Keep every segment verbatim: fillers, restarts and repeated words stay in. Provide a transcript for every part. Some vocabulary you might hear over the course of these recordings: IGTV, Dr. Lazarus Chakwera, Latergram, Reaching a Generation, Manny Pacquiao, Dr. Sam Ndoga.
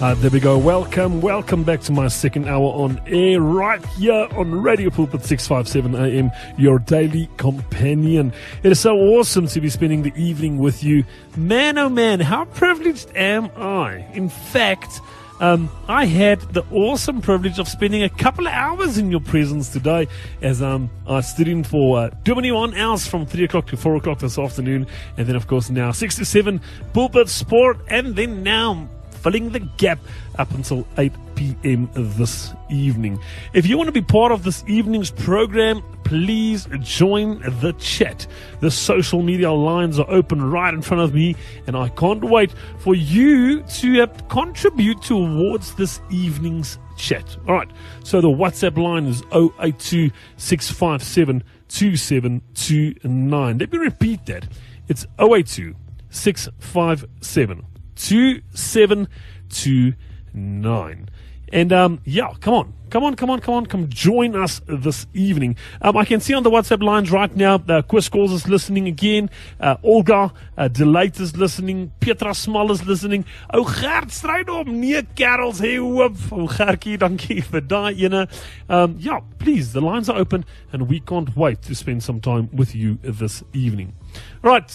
Uh, there we go. Welcome, welcome back to my second hour on air right here on Radio Pulpit six fifty-seven A M, your daily companion. It is so awesome to be spending the evening with you. Man, oh man, how privileged am I? In fact, um, I had the awesome privilege of spending a couple of hours in your presence today as um, I stood in for uh, twenty-one hours from three o'clock to four o'clock this afternoon. And then, of course, now six to seven, Pulpit Sport, and then now filling the gap up until eight p.m. this evening. If you want to be part of this evening's program, please join the chat. The social media lines are open right in front of me, and I can't wait for you to uh, contribute towards this evening's chat. All right, so the WhatsApp line is oh eight two, six five seven, two seven two nine. Let me repeat that. It's oh eight two, six five seven, two seven two nine. And um yeah, come on, come on, come on, come on, come join us this evening. Um, I can see on the WhatsApp lines right now, uh, Quiz Calls is listening again, uh, Olga uh, Delight is listening, Pietra Smal is listening. Ou Gert stryd op, nee kerels, hey hoop. Ou Gertjie, dankie vir daai ene. Um, yeah, please, the lines are open and we can't wait to spend some time with you this evening. Right.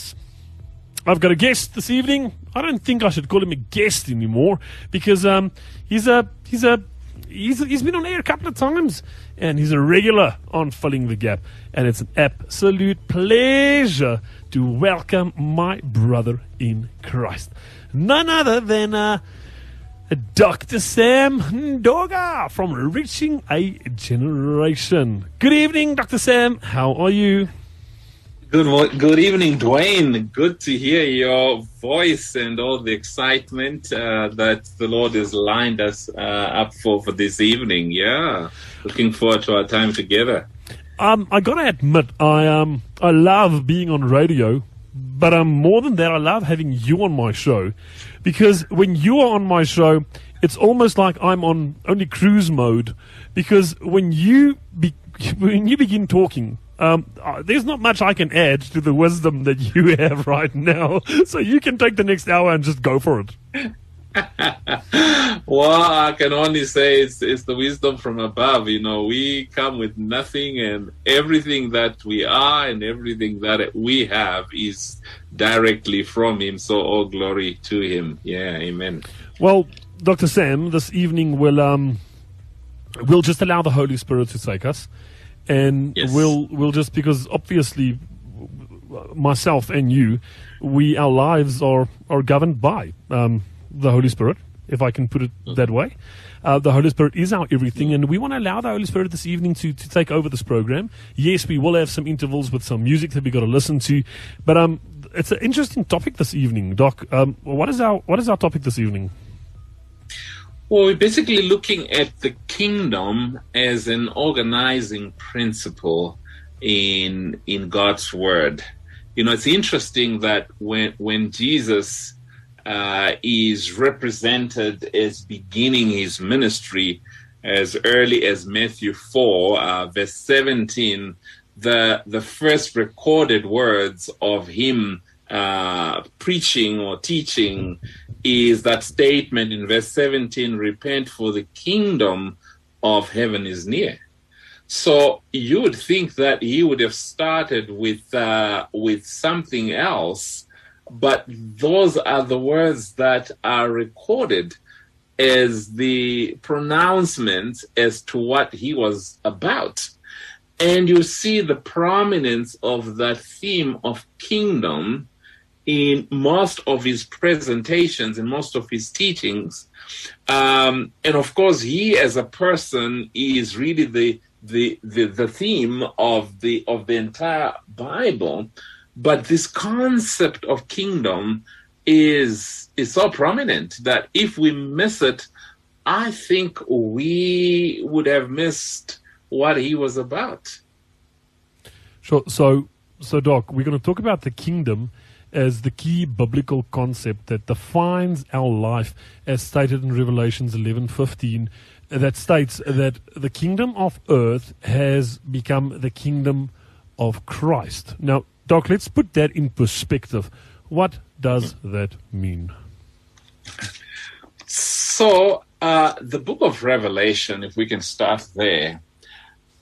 I've got a guest this evening. I don't think I should call him a guest anymore because um, he's a he's a he's a, he's been on air a couple of times and he's a regular on Filling the Gap, and it's an absolute pleasure to welcome my brother in Christ, none other than uh, Doctor Sam Ndoga from Reaching a Generation. Good evening, Doctor Sam. How are you? Good, good evening, Dwayne. Good to hear your voice and all the excitement uh, that the Lord has lined us uh, up for for this evening. Yeah, looking forward to our time together. Um, I gotta admit, I um, I love being on radio, but um, more than that, I love having you on my show, because when you are on my show, it's almost like I'm on only cruise mode, because when you be- when you begin talking, Um, there's not much I can add to the wisdom that you have right now, so you can take the next hour and just go for it. Well, I can only say it's, it's the wisdom from above. You know, we come with nothing, and everything that we are and everything that we have is directly from Him, so all glory to Him. Yeah, amen. Well, Doctor Sam, this evening we'll, um, we'll just allow the Holy Spirit to take us. And yes. we'll we'll just, because obviously myself and you, we our lives are are governed by um, the Holy Spirit, if I can put it that way. Uh, the Holy Spirit is our everything, and we want to allow the Holy Spirit this evening to, to take over this program. Yes, we will have some intervals with some music that we got to listen to, but um, it's an interesting topic this evening, Doc. Um, what is our what is our topic this evening? Well, we're basically looking at the kingdom as an organizing principle in in God's word. You know, it's interesting that when when Jesus uh, is represented as beginning his ministry as early as Matthew four, uh, verse seventeen, the the first recorded words of him uh, preaching or teaching is that statement in verse seventeen, repent for the kingdom of heaven is near. So you would think that he would have started with uh, with something else, but those are the words that are recorded as the pronouncement as to what he was about. And you see the prominence of that theme of kingdom in most of his presentations, in most of his teachings. Um, and of course, he as a person is really the, the the the theme of the of the entire Bible. But this concept of kingdom is is so prominent that if we miss it, I think we would have missed what he was about. Sure. So, so Doc, we're going to talk about the kingdom as the key biblical concept that defines our life, as stated in Revelations eleven fifteen, that states that the kingdom of earth has become the kingdom of Christ. Now, Doc, let's put that in perspective. What does that mean? So uh, the book of Revelation, if we can start there,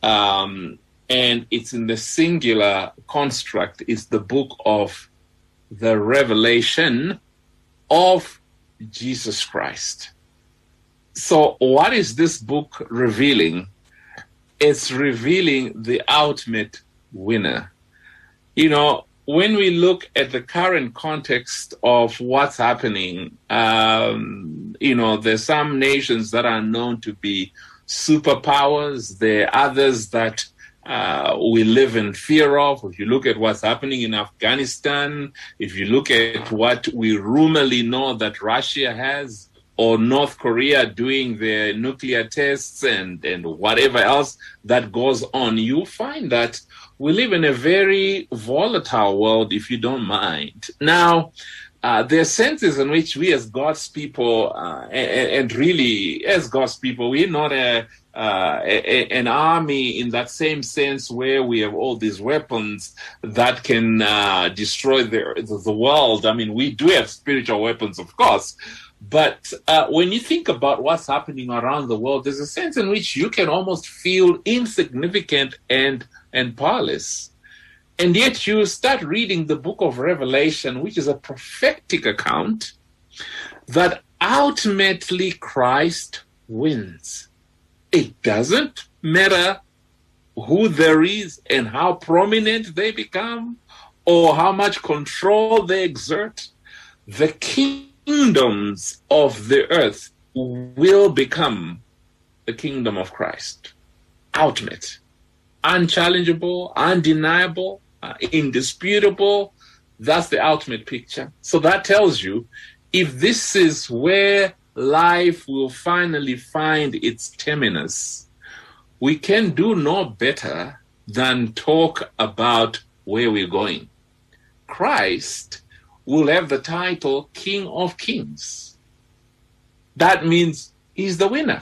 um, and it's in the singular construct, is the book of the revelation of Jesus Christ. So what is this book revealing? It's revealing the ultimate winner. You know, when we look at the current context of what's happening, um, you know, there's some nations that are known to be superpowers. There are others that uh, we live in fear of. If you look at what's happening in Afghanistan, if you look at what we rumourly know that Russia has, or North Korea doing their nuclear tests and, and whatever else that goes on, you find that we live in a very volatile world, if you don't mind. Now, uh, there are senses in which we as God's people, uh, and, and really as God's people, we're not a, uh, a, an army in that same sense where we have all these weapons that can uh, destroy the, the world. I mean, we do have spiritual weapons, of course. But uh, when you think about what's happening around the world, there's a sense in which you can almost feel insignificant and, and powerless. And yet you start reading the book of Revelation, which is a prophetic account that ultimately Christ wins. It doesn't matter who there is and how prominent they become or how much control they exert. The king Kingdoms of the earth will become the kingdom of Christ. Ultimate, unchallengeable, undeniable, uh, indisputable. That's the ultimate picture. So that tells you if this is where life will finally find its terminus, we can do no better than talk about where we're going. Christ will have the title King of Kings. That means he's the winner.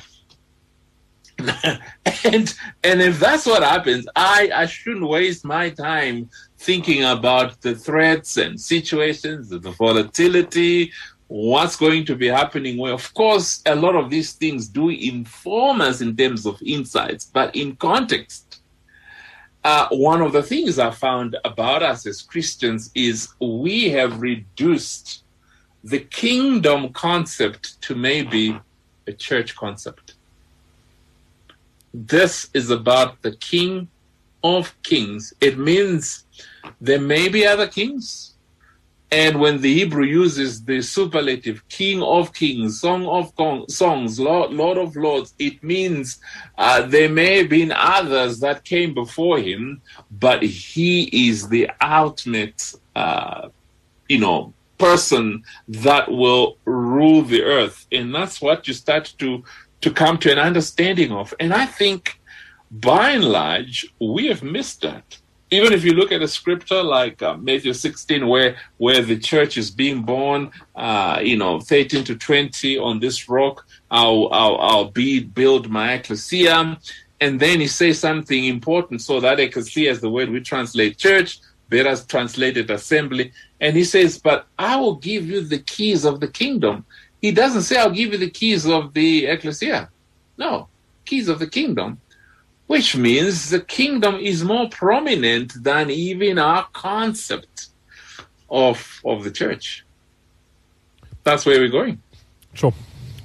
and and if that's what happens, I, I shouldn't waste my time thinking about the threats and situations, the volatility, what's going to be happening. Well, of course, a lot of these things do inform us in terms of insights, but in context, Uh, one of the things I found about us as Christians is we have reduced the kingdom concept to maybe a church concept. This is about the King of Kings. It means there may be other kings. And when the Hebrew uses the superlative King of Kings, Song of Kong, Songs, Lord, Lord of Lords, it means uh, there may have been others that came before him, but he is the ultimate, uh, you know, person that will rule the earth. And that's what you start to, to come to an understanding of. And I think, by and large, we have missed that. Even if you look at a scripture like uh, Matthew sixteen, where where the church is being born, uh, you know, thirteen to twenty, on this rock, I'll, I'll, I'll be, build my ecclesia. And then he says something important. So that ecclesia is the word we translate church, better translated assembly. And he says, but I will give you the keys of the kingdom. He doesn't say I'll give you the keys of the ecclesia. No, keys of the kingdom. Which means the kingdom is more prominent than even our concept of of the church. That's where we're going. Sure,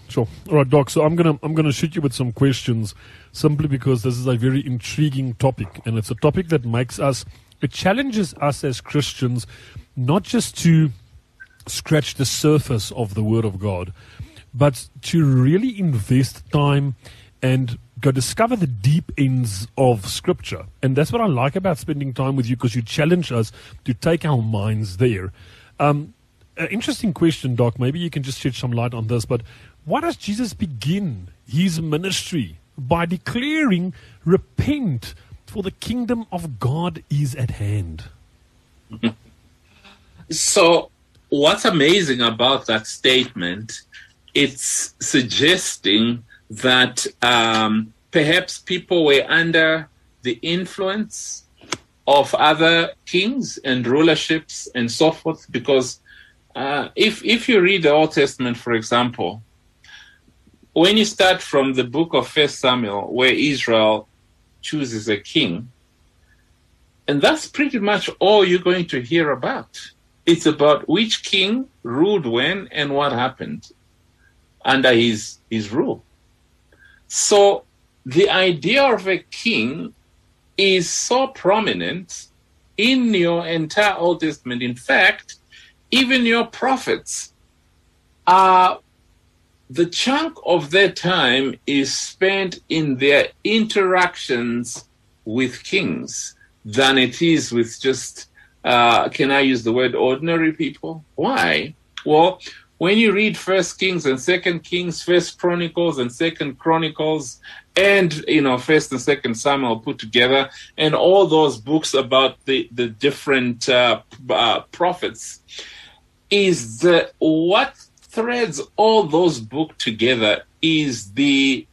sure. All right, Doc. So I'm gonna I'm gonna shoot you with some questions, simply because this is a very intriguing topic, and it's a topic that makes us, it challenges us as Christians, not just to scratch the surface of the Word of God, but to really invest time and go discover the deep ends of Scripture. And that's what I like about spending time with you, because you challenge us to take our minds there. Um, an interesting question, Doc. Maybe you can just shed some light on this. But why does Jesus begin his ministry by declaring, repent, for the kingdom of God is at hand? So what's amazing about that statement, it's suggesting that um, perhaps people were under the influence of other kings and rulerships and so forth. Because uh, if, if you read the Old Testament, for example, when you start from the book of First Samuel, where Israel chooses a king, and that's pretty much all you're going to hear about. It's about which king ruled when and what happened under his, his rule. So the idea of a king is so prominent in your entire Old Testament. In fact, even your prophets are, the chunk of their time is spent in their interactions with kings than it is with just, uh, can I use the word ordinary people? Why? Well, when you read First Kings and Second Kings, First Chronicles and Second Chronicles, and, you know, First and Second Samuel put together, and all those books about the, the different uh, uh, prophets, is the, what threads all those books together is the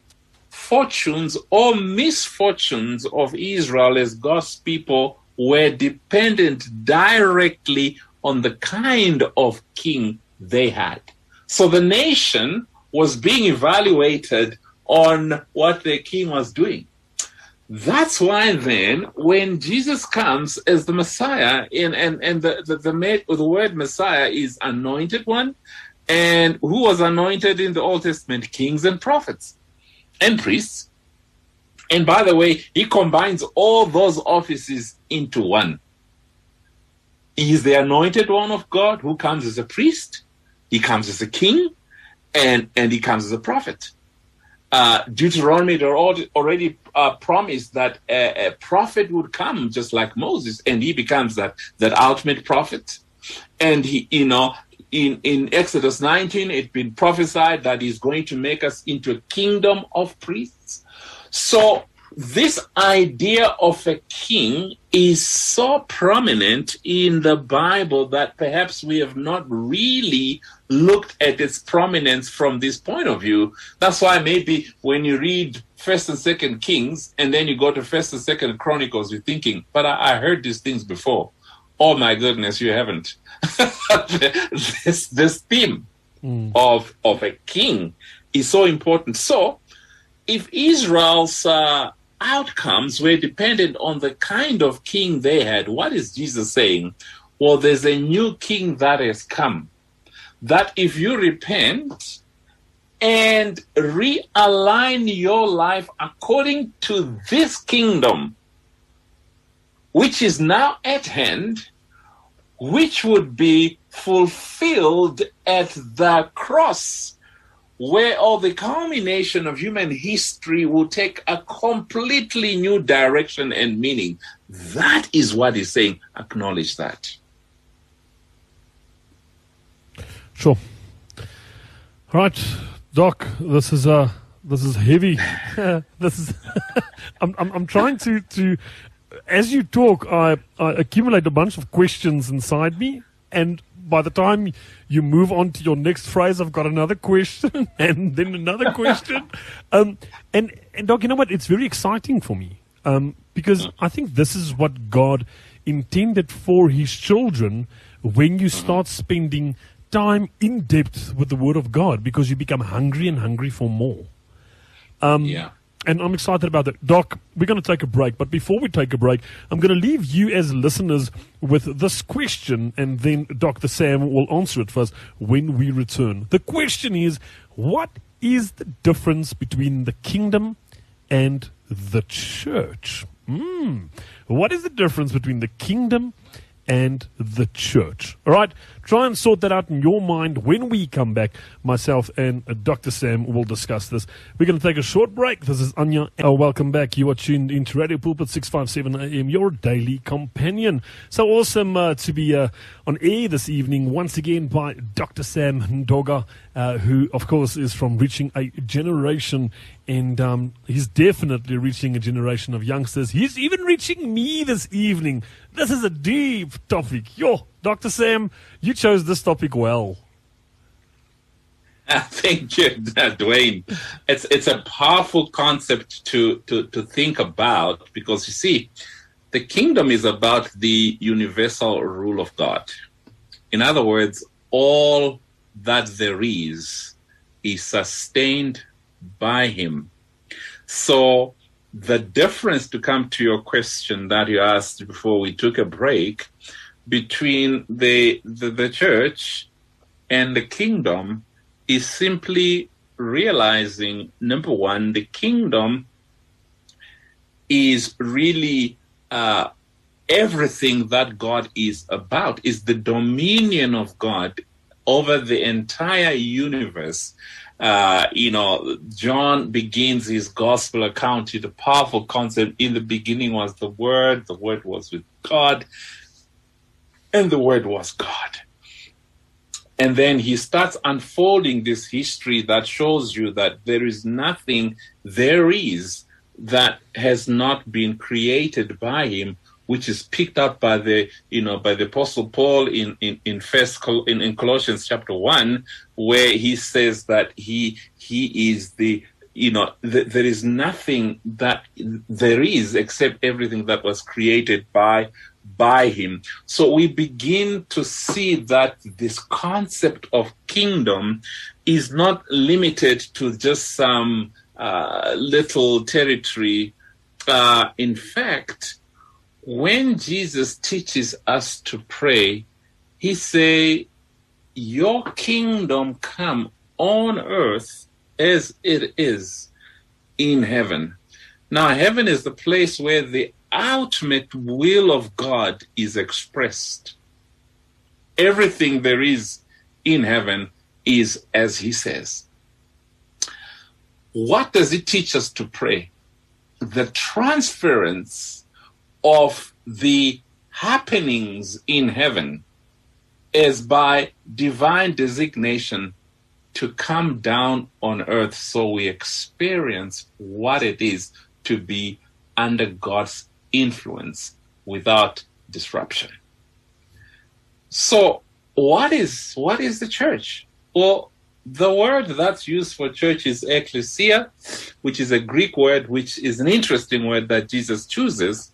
fortunes or misfortunes of Israel as God's people were dependent directly on the kind of king they had. So the nation was being evaluated on what their king was doing. That's why then when Jesus comes as the Messiah, and, and, and the, the, the, the word Messiah is anointed one, and who was anointed in the Old Testament? Kings and prophets and priests. And by the way, he combines all those offices into one. He is the anointed one of God who comes as a priest, he comes as a king, and, and he comes as a prophet. Uh, Deuteronomy already uh, promised that a, a prophet would come just like Moses, and he becomes that, that ultimate prophet. And he, you know, in, in Exodus nineteen, it's been prophesied that he's going to make us into a kingdom of priests. So this idea of a king is so prominent in the Bible that perhaps we have not really looked at its prominence from this point of view. That's why maybe when you read First and Second Kings and then you go to First and Second Chronicles, you're thinking, but I, I heard these things before. Oh my goodness, you haven't. this this theme mm. of of a king is so important. So if Israel's uh, outcomes were dependent on the kind of king they had, what is Jesus saying? Well, there's a new king that has come, that if you repent and realign your life according to this kingdom, which is now at hand, which would be fulfilled at the cross, where all the culmination of human history will take a completely new direction and meaning. That is what he's saying. Acknowledge that. Sure. All right, Doc. This is uh this is heavy. this is. I'm, I'm I'm trying to to, as you talk, I, I accumulate a bunch of questions inside me, and by the time you move on to your next phrase, I've got another question and then another question. um, and, and Doc, you know what? It's very exciting for me um, because I think this is what God intended for his children when you start spending time in depth with the Word of God, because you become hungry and hungry for more. Um, yeah. And I'm excited about that. Doc, we're going to take a break. But before we take a break, I'm going to leave you as listeners with this question, and then Doctor Sam will answer it for us when we return. The question is, what is the difference between the kingdom and the church? Mm. What is the difference between the kingdom and the church? All right, try and sort that out in your mind. When we come back, myself and Doctor Sam will discuss this. We're going to take a short break. This is Anya. Oh, welcome back. You are tuned into Radio Pulpit six fifty-seven A M, your daily companion. So awesome uh, to be uh, on air this evening, once again by Doctor Sam Ndoga, uh, who, of course, is from Reaching a Generation. And um, he's definitely reaching a generation of youngsters. He's even reaching me this evening. This is a deep topic. Yo, Doctor Sam, you chose this topic well. Uh, thank you, Dwayne. It's it's a powerful concept to, to, to think about, because, you see, the kingdom is about the universal rule of God. In other words, all that there is is sustained by him. So the difference, to come to your question that you asked before we took a break, between the the, the church and the kingdom is simply realizing, number one, the kingdom is really uh, everything that God is about, is the dominion of God over the entire universe. Uh, you know, John begins his gospel account with a powerful concept. In the beginning was the Word, the Word was with God, and the Word was God. And then he starts unfolding this history that shows you that there is nothing there is that has not been created by him, which is picked up by the, you know, by the Apostle Paul in in in first Col- in, in Colossians chapter one, where he says that he he is the, you know, th- there is nothing that there is except everything that was created by by him. So we begin to see that this concept of kingdom is not limited to just some Uh, little territory. Uh, in fact, when Jesus teaches us to pray, he say, your kingdom come on earth as it is in heaven. Now, heaven is the place where the ultimate will of God is expressed. Everything there is in heaven is as he says. What does it teach us to pray? The transference of the happenings in heaven is by divine designation to come down on earth, so we experience what it is to be under God's influence without disruption. So what is what is the church? Well, the word that's used for church is ekklesia, which is a Greek word, which is an interesting word that Jesus chooses,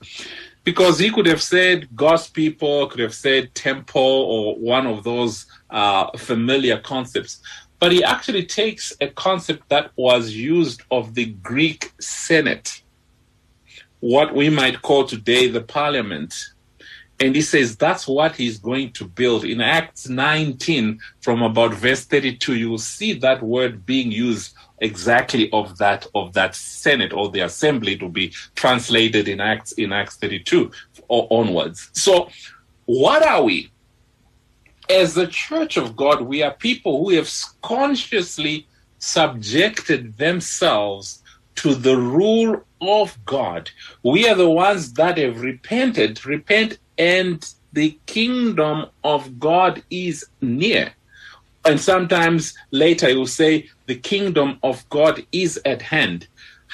because he could have said God's people, could have said temple, or one of those uh, familiar concepts. But he actually takes a concept that was used of the Greek Senate, what we might call today the parliament. And he says that's what he's going to build. In Acts nineteen, from about verse thirty-two, you will see that word being used exactly of that of that Senate or the assembly. It will be translated in Acts in Acts thirty-two or onwards. So what are we? As the church of God, we are people who have consciously subjected themselves to the rule of God. We are the ones that have repented, repent, and the kingdom of God is near. And sometimes later you will say, the kingdom of God is at hand.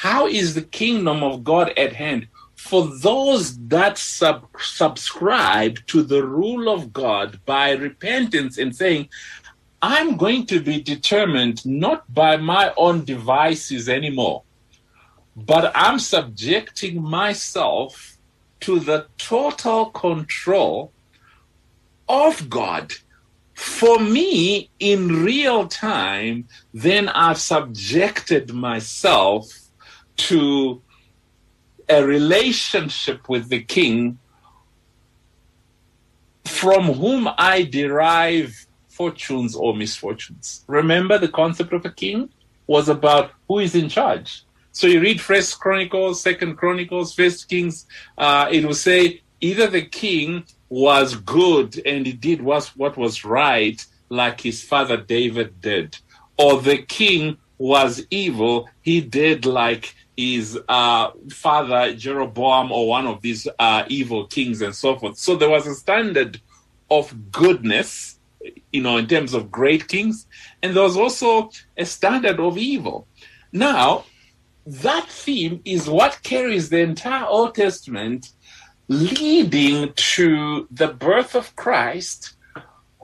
How is the kingdom of God at hand? For those that sub- subscribe to the rule of God by repentance and saying, I'm going to be determined not by my own devices anymore, but I'm subjecting myself to the total control of God for me in real time, then I've subjected myself to a relationship with the King from whom I derive fortunes or misfortunes. Remember, the concept of a king was about who is in charge. So you read First Chronicles, Second Chronicles, First Kings, uh, it will say either the king was good and he did what, what was right, like his father David did, or the king was evil, he did like his uh, father Jeroboam or one of these uh, evil kings and so forth. So there was a standard of goodness, you know, in terms of great kings, and there was also a standard of evil. Now, that theme is what carries the entire Old Testament, leading to the birth of Christ,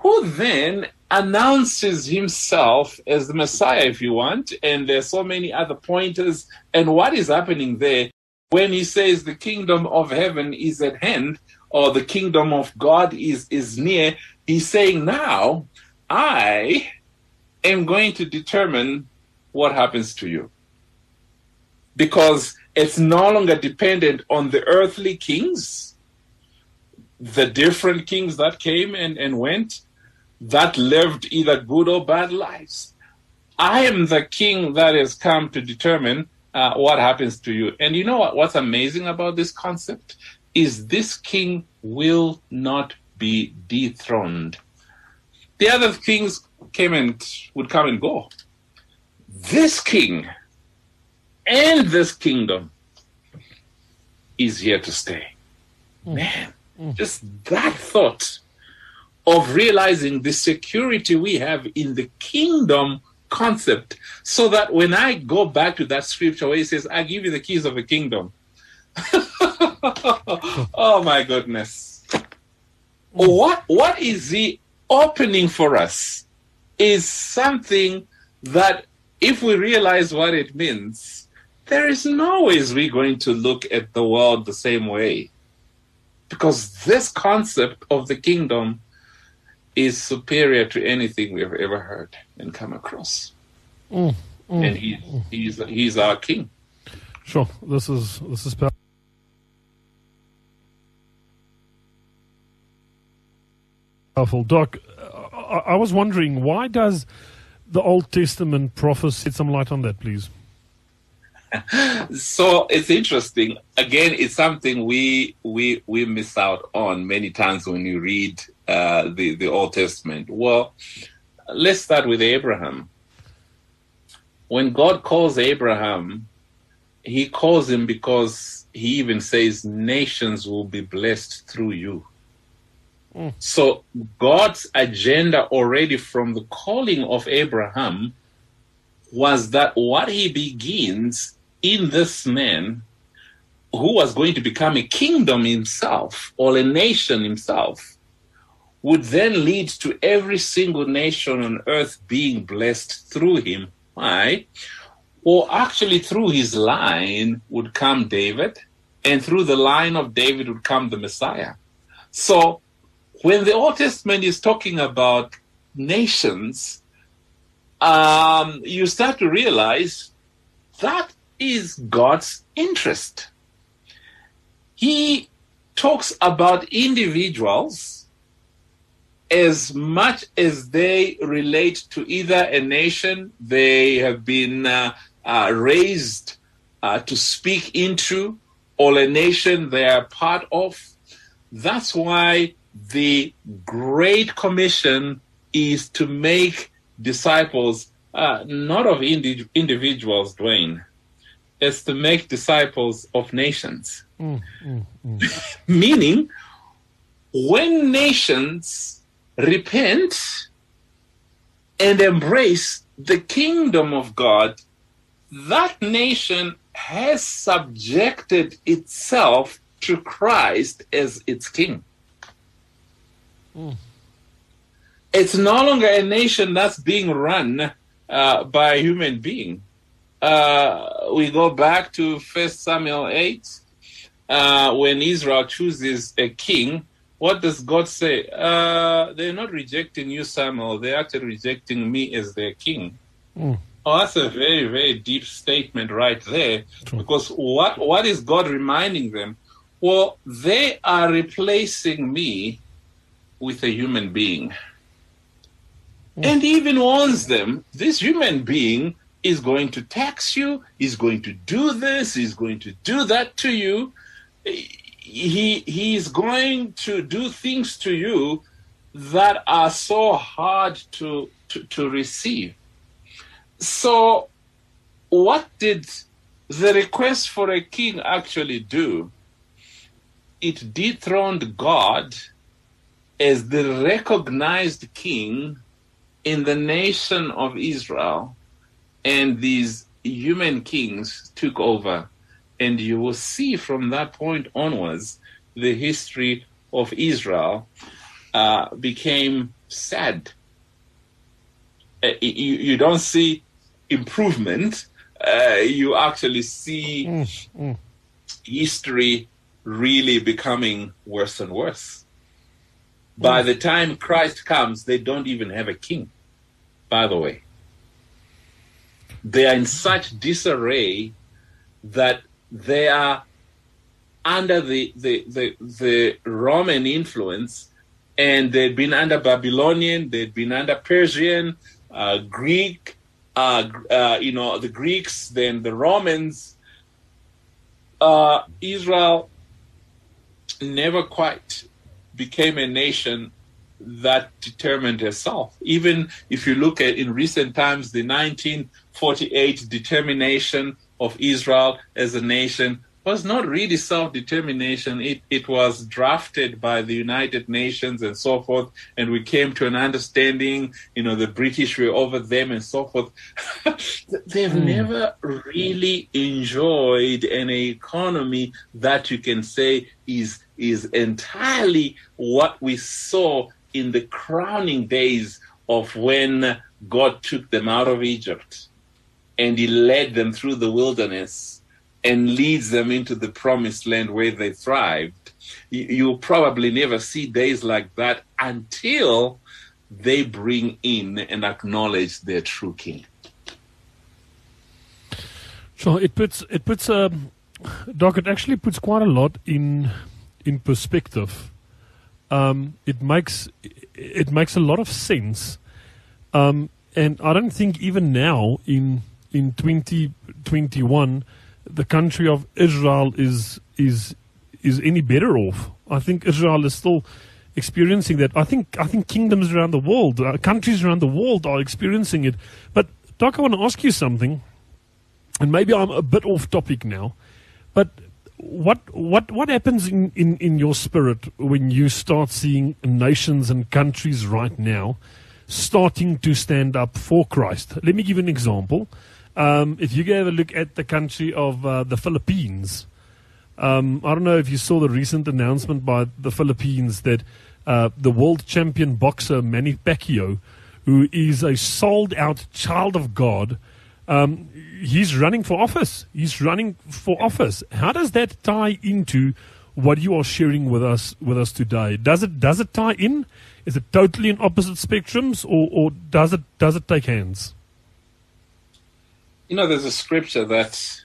who then announces himself as the Messiah, if you want. And there's so many other pointers. And what is happening there when he says the kingdom of heaven is at hand, or the kingdom of God is, is near? He's saying, now I am going to determine what happens to you. because it's no longer dependent on the earthly kings, the different kings that came and, and went, that lived either good or bad lives. I am the king that has come to determine uh, what happens to you. And you know what? What's amazing about this concept is this king will not be dethroned. The other kings came and would come and go. This king and this kingdom is here to stay. Man, just that thought of realizing the security we have in the kingdom concept, so that when I go back to that scripture where it says, I give you the keys of the kingdom. Oh my goodness. What, what is the opening for us is something that if we realize what it means, there is no ways we're going to look at the world the same way. Because this concept of the kingdom is superior to anything we have ever heard and come across. Mm, mm, and he, mm. he's, he's our king. Sure. This is, this is powerful. Doc, I was wondering, why does the Old Testament prophets shed some light on that, please? So it's interesting. Again, it's something we we we miss out on many times when you read uh, the the Old Testament. Well, let's start with Abraham. When God calls Abraham, He calls him because He even says, "Nations will be blessed through you." So God's agenda already from the calling of Abraham was that what he begins in this man who was going to become a kingdom himself or a nation himself would then lead to every single nation on earth being blessed through him. Why? Or actually through his line would come David, and through the line of David would come the Messiah. So when the Old Testament is talking about nations, um, you start to realize that is God's interest. He talks about individuals as much as they relate to either a nation they have been uh, uh, raised uh, to speak into or a nation they are part of. That's why the Great Commission is to make disciples, uh, not of indi- individuals, Dwayne. It's to make disciples of nations. Mm, mm, mm. Meaning, when nations repent and embrace the kingdom of God, that nation has subjected itself to Christ as its king. Mm. It's no longer a nation that's being run uh, by a human being. Uh, we go back to First Samuel eight, uh, when Israel chooses a king. What does God say? Uh, they're not rejecting you, Samuel. They're actually rejecting me as their king. Mm. Oh, that's a very, very deep statement right there. True. Because what what is God reminding them? Well, they are replacing me with a human being. Mm. And even warns them, this human being is going to tax you, is going to do this, is going to do that to you. He, he is going to do things to you that are so hard to, to, to receive. So what did the request for a king actually do? It dethroned God as the recognized king in the nation of Israel, and these human kings took over. And you will see from that point onwards, the history of Israel uh, became sad. Uh, you, you don't see improvement. Uh, you actually see mm, mm. history really becoming worse and worse. By the time Christ comes, they don't even have a king, by the way. They are in such disarray that they are under the, the, the, the Roman influence, and they'd been under Babylonian, they'd been under Persian, uh, Greek, uh, uh, you know, the Greeks, then the Romans. Uh, Israel never quite became a nation that determined herself. Even if you look at in recent times, the nineteen forty-eight determination of Israel as a nation was not really self-determination. It, it was drafted by the United Nations and so forth, and we came to an understanding, you know, the British were over them and so forth. They've mm. never really enjoyed an economy that you can say is, is entirely what we saw in the crowning days of when God took them out of Egypt and he led them through the wilderness and leads them into the promised land where they thrived. You'll probably never see days like that until they bring in and acknowledge their true king. Sure, it puts, it puts, um, Doc, it actually puts quite a lot in in perspective. Um, it makes it makes a lot of sense, um, and I don't think even now in in twenty twenty-one. The country of Israel is is is any better off. I think Israel is still experiencing that. I think I think kingdoms around the world, uh, countries around the world, are experiencing it. But Doc, I want to ask you something, and maybe I'm a bit off topic now. But what what what happens in in, in your spirit when you start seeing nations and countries right now starting to stand up for Christ? Let me give an example. Um, if you have a look at the country of uh, the Philippines, um, I don't know if you saw the recent announcement by the Philippines that uh, the world champion boxer Manny Pacquiao, who is a sold-out child of God, um, he's running for office. He's running for office. How does that tie into what you are sharing with us with us today? Does it does it tie in? Is it totally in opposite spectrums, or, or does it does it take hands? You know, there's a scripture that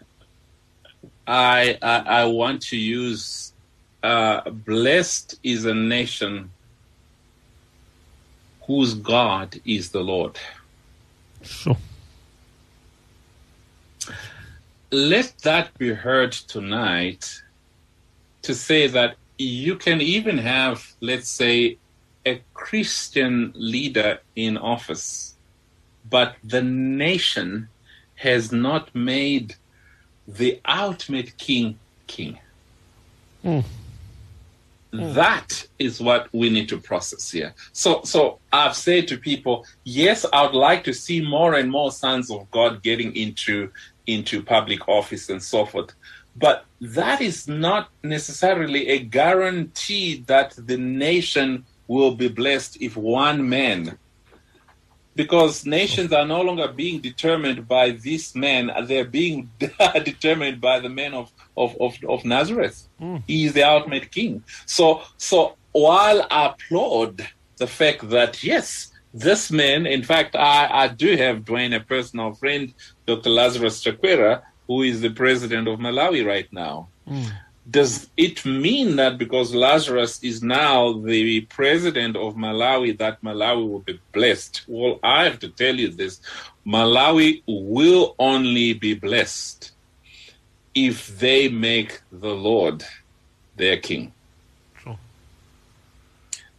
I I, I want to use. Uh, Blessed is a nation whose God is the Lord. Sure. Let that be heard tonight, to say that you can even have, let's say, a Christian leader in office, but the nation has not made the ultimate king king. Mm. Mm. That is what we need to process here. So, so I've said to people, yes, I would like to see more and more sons of God getting into, into public office and so forth. But that is not necessarily a guarantee that the nation will be blessed if one man, because nations are no longer being determined by this man. They're being determined by the man of, of, of, of Nazareth. Mm. He is the ultimate king. So, so while I applaud the fact that, yes, this man, in fact, I, I do have, Dwayne, a personal friend, Doctor Lazarus Chakwera, who is the president of Malawi right now. Mm. Does it mean that because Lazarus is now the president of Malawi, that Malawi will be blessed? Well, I have to tell you this. Malawi will only be blessed if they make the Lord their king. Sure.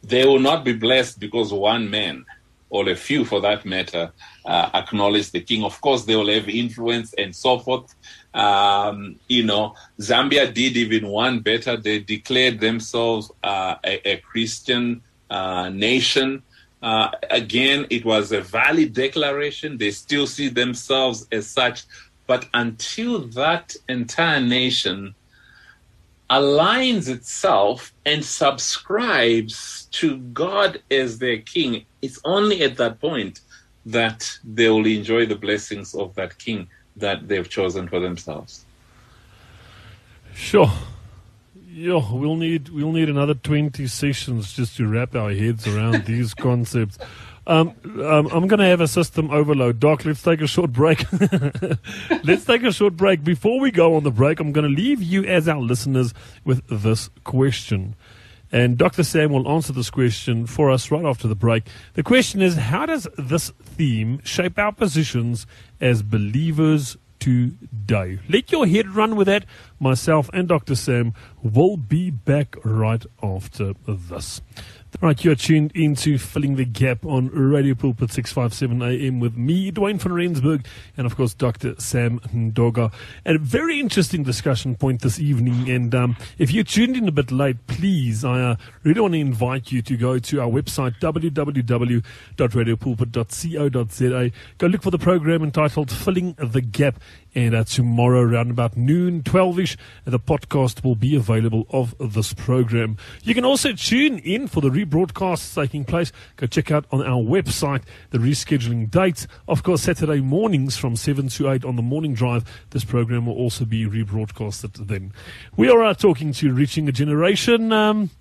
They will not be blessed because one man, or a few for that matter, uh, acknowledge the king. Of course, they will have influence and so forth. Um, you know, Zambia did even one better. They declared themselves uh, a, a Christian uh, nation. Uh, again, it was a valid declaration. They still see themselves as such. But until that entire nation aligns itself and subscribes to God as their king, it's only at that point that they will enjoy the blessings of that king that they've chosen for themselves. Sure. yeah, we'll need we'll need another twenty sessions just to wrap our heads around these concepts. Um, um, I'm going to have a system overload. Doc, let's take a short break. Let's take a short break. Before we go on the break, I'm going to leave you as our listeners with this question. And Doctor Sam will answer this question for us right after the break. The question is, how does this theme shape our positions as believers today? Let your head run with that. Myself and Doctor Sam will be back right after this. Right, you're tuned into Filling the Gap on Radio Pulpit six fifty-seven A M with me, Dwayne van Rensburg, and of course Doctor Sam Ndoga. And a very interesting discussion point this evening. And um, if you tuned in a bit late, please, I uh, really want to invite you to go to our website, w w w dot radio pulpit dot co dot z a. Go look for the program entitled Filling the Gap. And uh, tomorrow, around about noon, twelve-ish, the podcast will be available of this program. You can also tune in for the rebroadcasts taking place. Go check out on our website the rescheduling dates. Of course, Saturday mornings from seven to eight on the morning drive, this program will also be rebroadcasted then. We are uh, talking to Reaching a Generation. Um,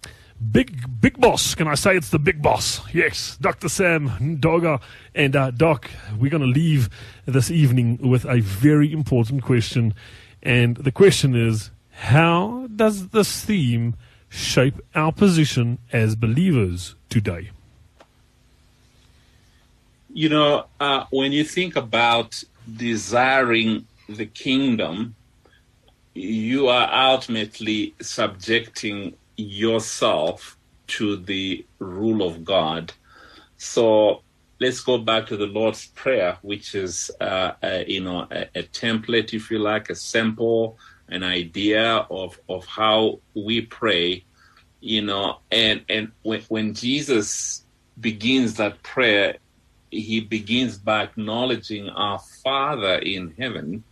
big, big boss. Can I say it's the big boss? Yes, Doctor Sam Ndoga. And uh, Doc, we're going to leave this evening with a very important question. And the question is, how does this theme shape our position as believers today? You know, uh, when you think about desiring the kingdom, you are ultimately subjecting yourself to the rule of God. So let's go back to the Lord's Prayer, which is, uh, a, you know, a, a template, if you like, a sample, an idea of, of how we pray, you know, and, and when, when Jesus begins that prayer, he begins by acknowledging our Father in heaven.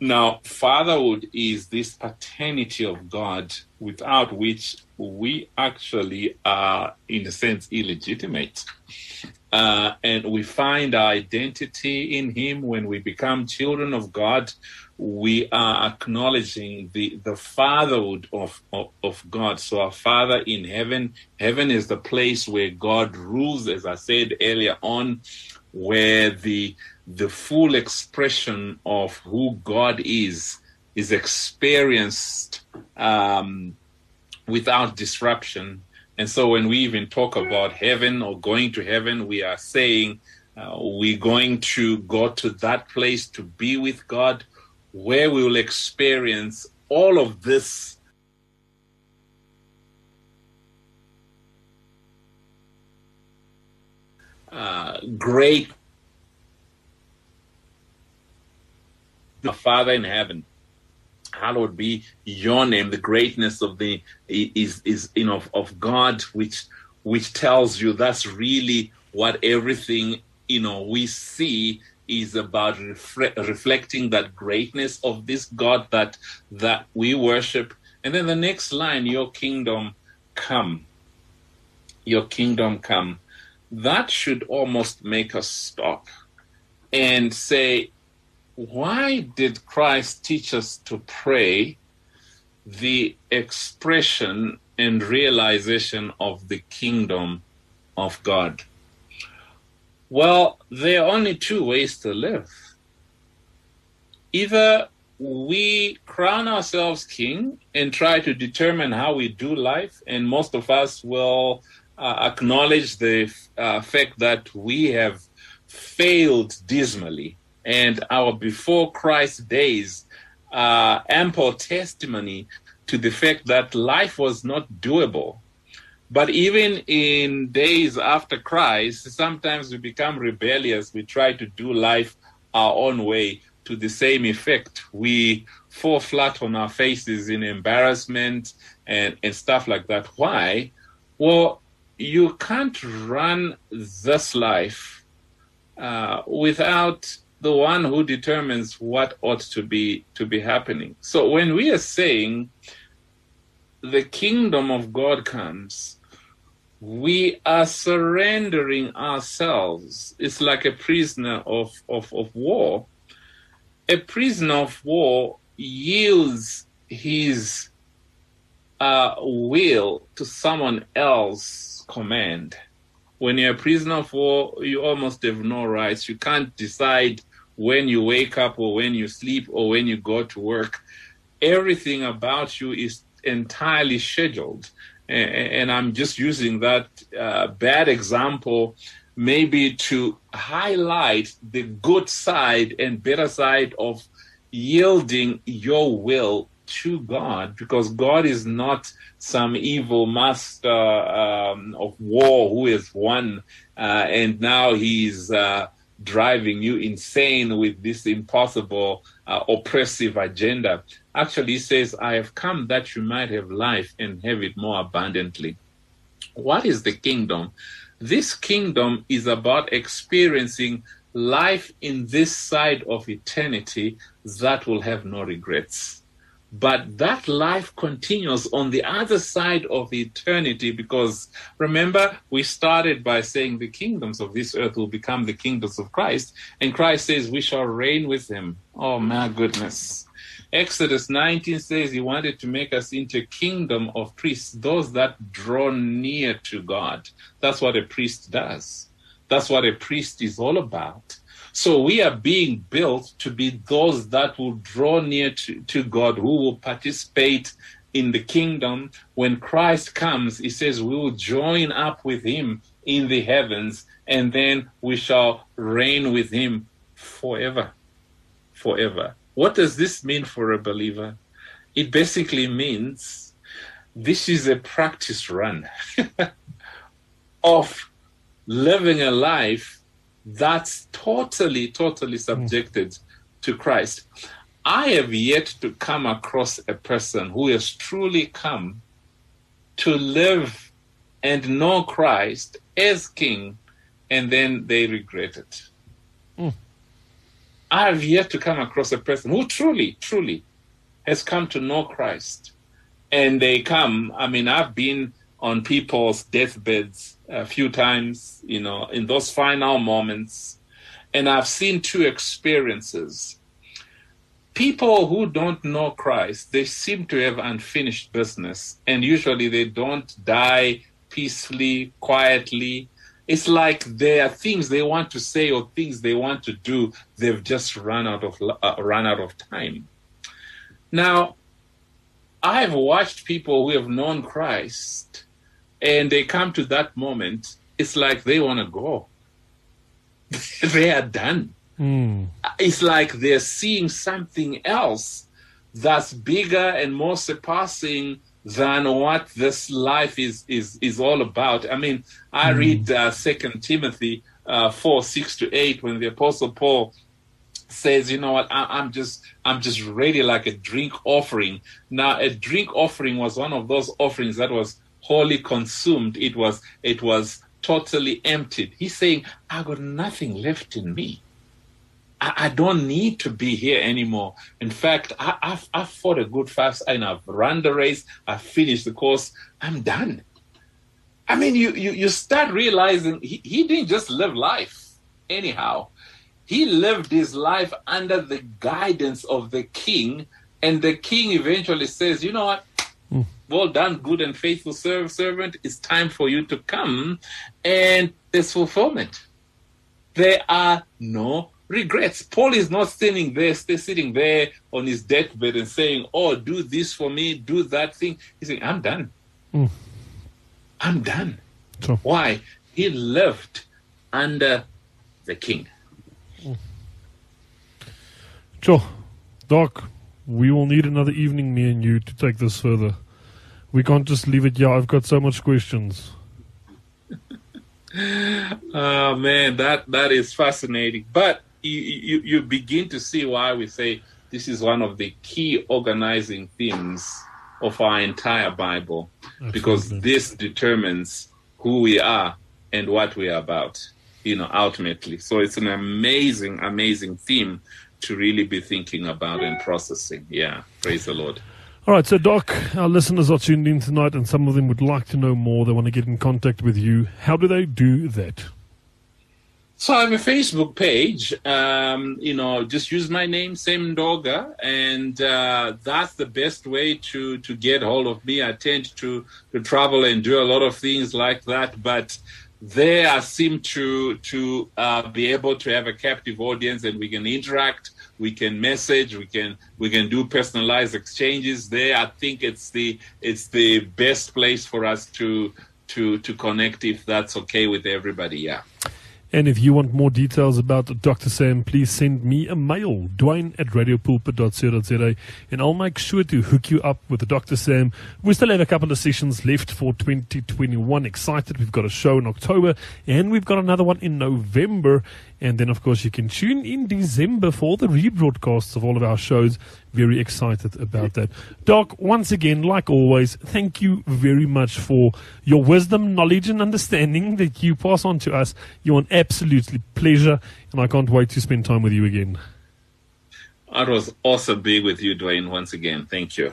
Now, fatherhood is this paternity of God without which we actually are, in a sense, illegitimate. Uh, and we find our identity in him. When we become children of God, we are acknowledging the, the fatherhood of, of, of God. So our Father in heaven, heaven is the place where God rules, as I said earlier on, where the, the full expression of who God is, is experienced um, without disruption. And so when we even talk about heaven or going to heaven, we are saying uh, we're going to go to that place to be with God, where we will experience all of this. Uh, great Father in heaven, hallowed be your name. The greatness of the is is you know of, of God, which which tells you that's really what everything you know we see is about, refre- reflecting that greatness of this God that that we worship. And then the next line, your kingdom come, your kingdom come. That should almost make us stop and say, why did Christ teach us to pray the expression and realization of the kingdom of God? Well, there are only two ways to live. Either we crown ourselves king and try to determine how we do life, and most of us will Uh, acknowledge the uh, fact that we have failed dismally, and our before Christ days uh, ample testimony to the fact that life was not doable. But even in days after Christ, sometimes we become rebellious. We try to do life our own way to the same effect. We fall flat on our faces in embarrassment and, and stuff like that. Why? Well, you can't run this life uh, without the one who determines what ought to be to be happening. So when we are saying the kingdom of God comes, we are surrendering ourselves. It's like a prisoner of, of, of war. A prisoner of war yields his uh, will to someone else's command. When you're a prisoner of war, you almost have no rights. You can't decide when you wake up or when you sleep or when you go to work. Everything about you is entirely scheduled. And I'm just using that uh, bad example maybe to highlight the good side and better side of yielding your will to God, because God is not some evil master um, of war who has won uh, and now he's uh, driving you insane with this impossible uh, oppressive agenda. Actually, he says, I have come that you might have life and have it more abundantly. What is the kingdom? This kingdom is about experiencing life in this side of eternity that will have no regrets. But that life continues on the other side of eternity, because remember, we started by saying the kingdoms of this earth will become the kingdoms of Christ. And Christ says we shall reign with him. Oh, my goodness. Exodus nineteen says he wanted to make us into a kingdom of priests, those that draw near to God. That's what a priest does. That's what a priest is all about. So we are being built to be those that will draw near to, to God, who will participate in the kingdom. When Christ comes, he says we will join up with him in the heavens, and then we shall reign with him forever, forever. What does this mean for a believer? It basically means this is a practice run of living a life that's totally, totally subjected to Christ. I have yet to come across a person who has truly come to live and know Christ as King, and then they regret it. Mm. I have yet to come across a person who truly, truly has come to know Christ. And they come, I mean, I've been on people's deathbeds a few times, you know, in those final moments. And I've seen two experiences. People who don't know Christ, they seem to have unfinished business. And usually they don't die peacefully, quietly. It's like there are things they want to say or things they want to do. They've just run out of uh, run out of time. Now, I've watched people who have known Christ, and they come to that moment, it's like they want to go. They are done. Mm. It's like they're seeing something else that's bigger and more surpassing than what this life is is is all about. I mean, I mm. read uh, Second Timothy uh, four, six to eight, when the Apostle Paul says, you know what, I, I'm just I'm just ready like a drink offering. Now, a drink offering was one of those offerings that was wholly consumed. It was it was totally emptied. He's saying, I got nothing left in me. I don't need to be here anymore. In fact, I, I've, I've fought a good fight and I've run the race. I've finished the course. I'm done. I mean, you you, you start realizing he, he didn't just live life anyhow. He lived his life under the guidance of the King. And the King eventually says, you know what? Mm. Well done, good and faithful servant. It's time for you to come. And there's fulfillment. There are no regrets. Paul is not sitting there, sitting there on his deathbed and saying, oh, do this for me, do that thing. He's saying, I'm done. Mm. I'm done. Sure. Why? He lived under the King. Mm. Sure. Doc, we will need another evening, me and you, to take this further. We can't just leave it here. I've got so much questions. Oh, man, that, that is fascinating. But You, you, you begin to see why we say this is one of the key organizing themes of our entire Bible. Absolutely. Because this determines who we are and what we are about, you know, ultimately. So it's an amazing, amazing theme to really be thinking about and processing. Yeah, praise the Lord. All right, so Doc, our listeners are tuned in tonight, and some of them would like to know more. They want to get in contact with you. How do they do that? So I have a Facebook page, um, you know, just use my name, Sam Ndoga, and uh, that's the best way to, to get hold of me. I tend to, to travel and do a lot of things like that, but there I seem to, to uh, be able to have a captive audience, and we can interact, we can message, we can we can do personalized exchanges there. I think it's the it's the best place for us to to to connect, if that's okay with everybody, yeah. And if you want more details about Doctor Sam, please send me a mail, Dwayne at radio pulpit dot co dot za, and I'll make sure to hook you up with Doctor Sam. We still have a couple of sessions left for twenty twenty-one. Excited. We've got a show in October, and we've got another one in November. And then, of course, you can tune in December for the rebroadcasts of all of our shows. Very excited about that. Doc, once again, like always, thank you very much for your wisdom, knowledge, and understanding that you pass on to us. You're an absolute pleasure, and I can't wait to spend time with you again. It was awesome being with you, Dwayne, once again. Thank you.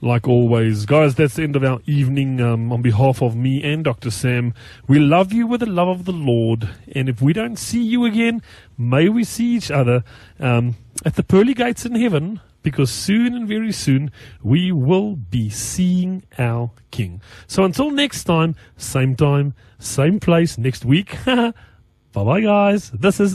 Like always. Guys, that's the end of our evening. Um, on behalf of me and Doctor Sam, we love you with the love of the Lord. And if we don't see you again, may we see each other um, at the pearly gates in heaven, because soon and very soon we will be seeing our King. So until next time, same time, same place next week. Bye-bye, guys. This is...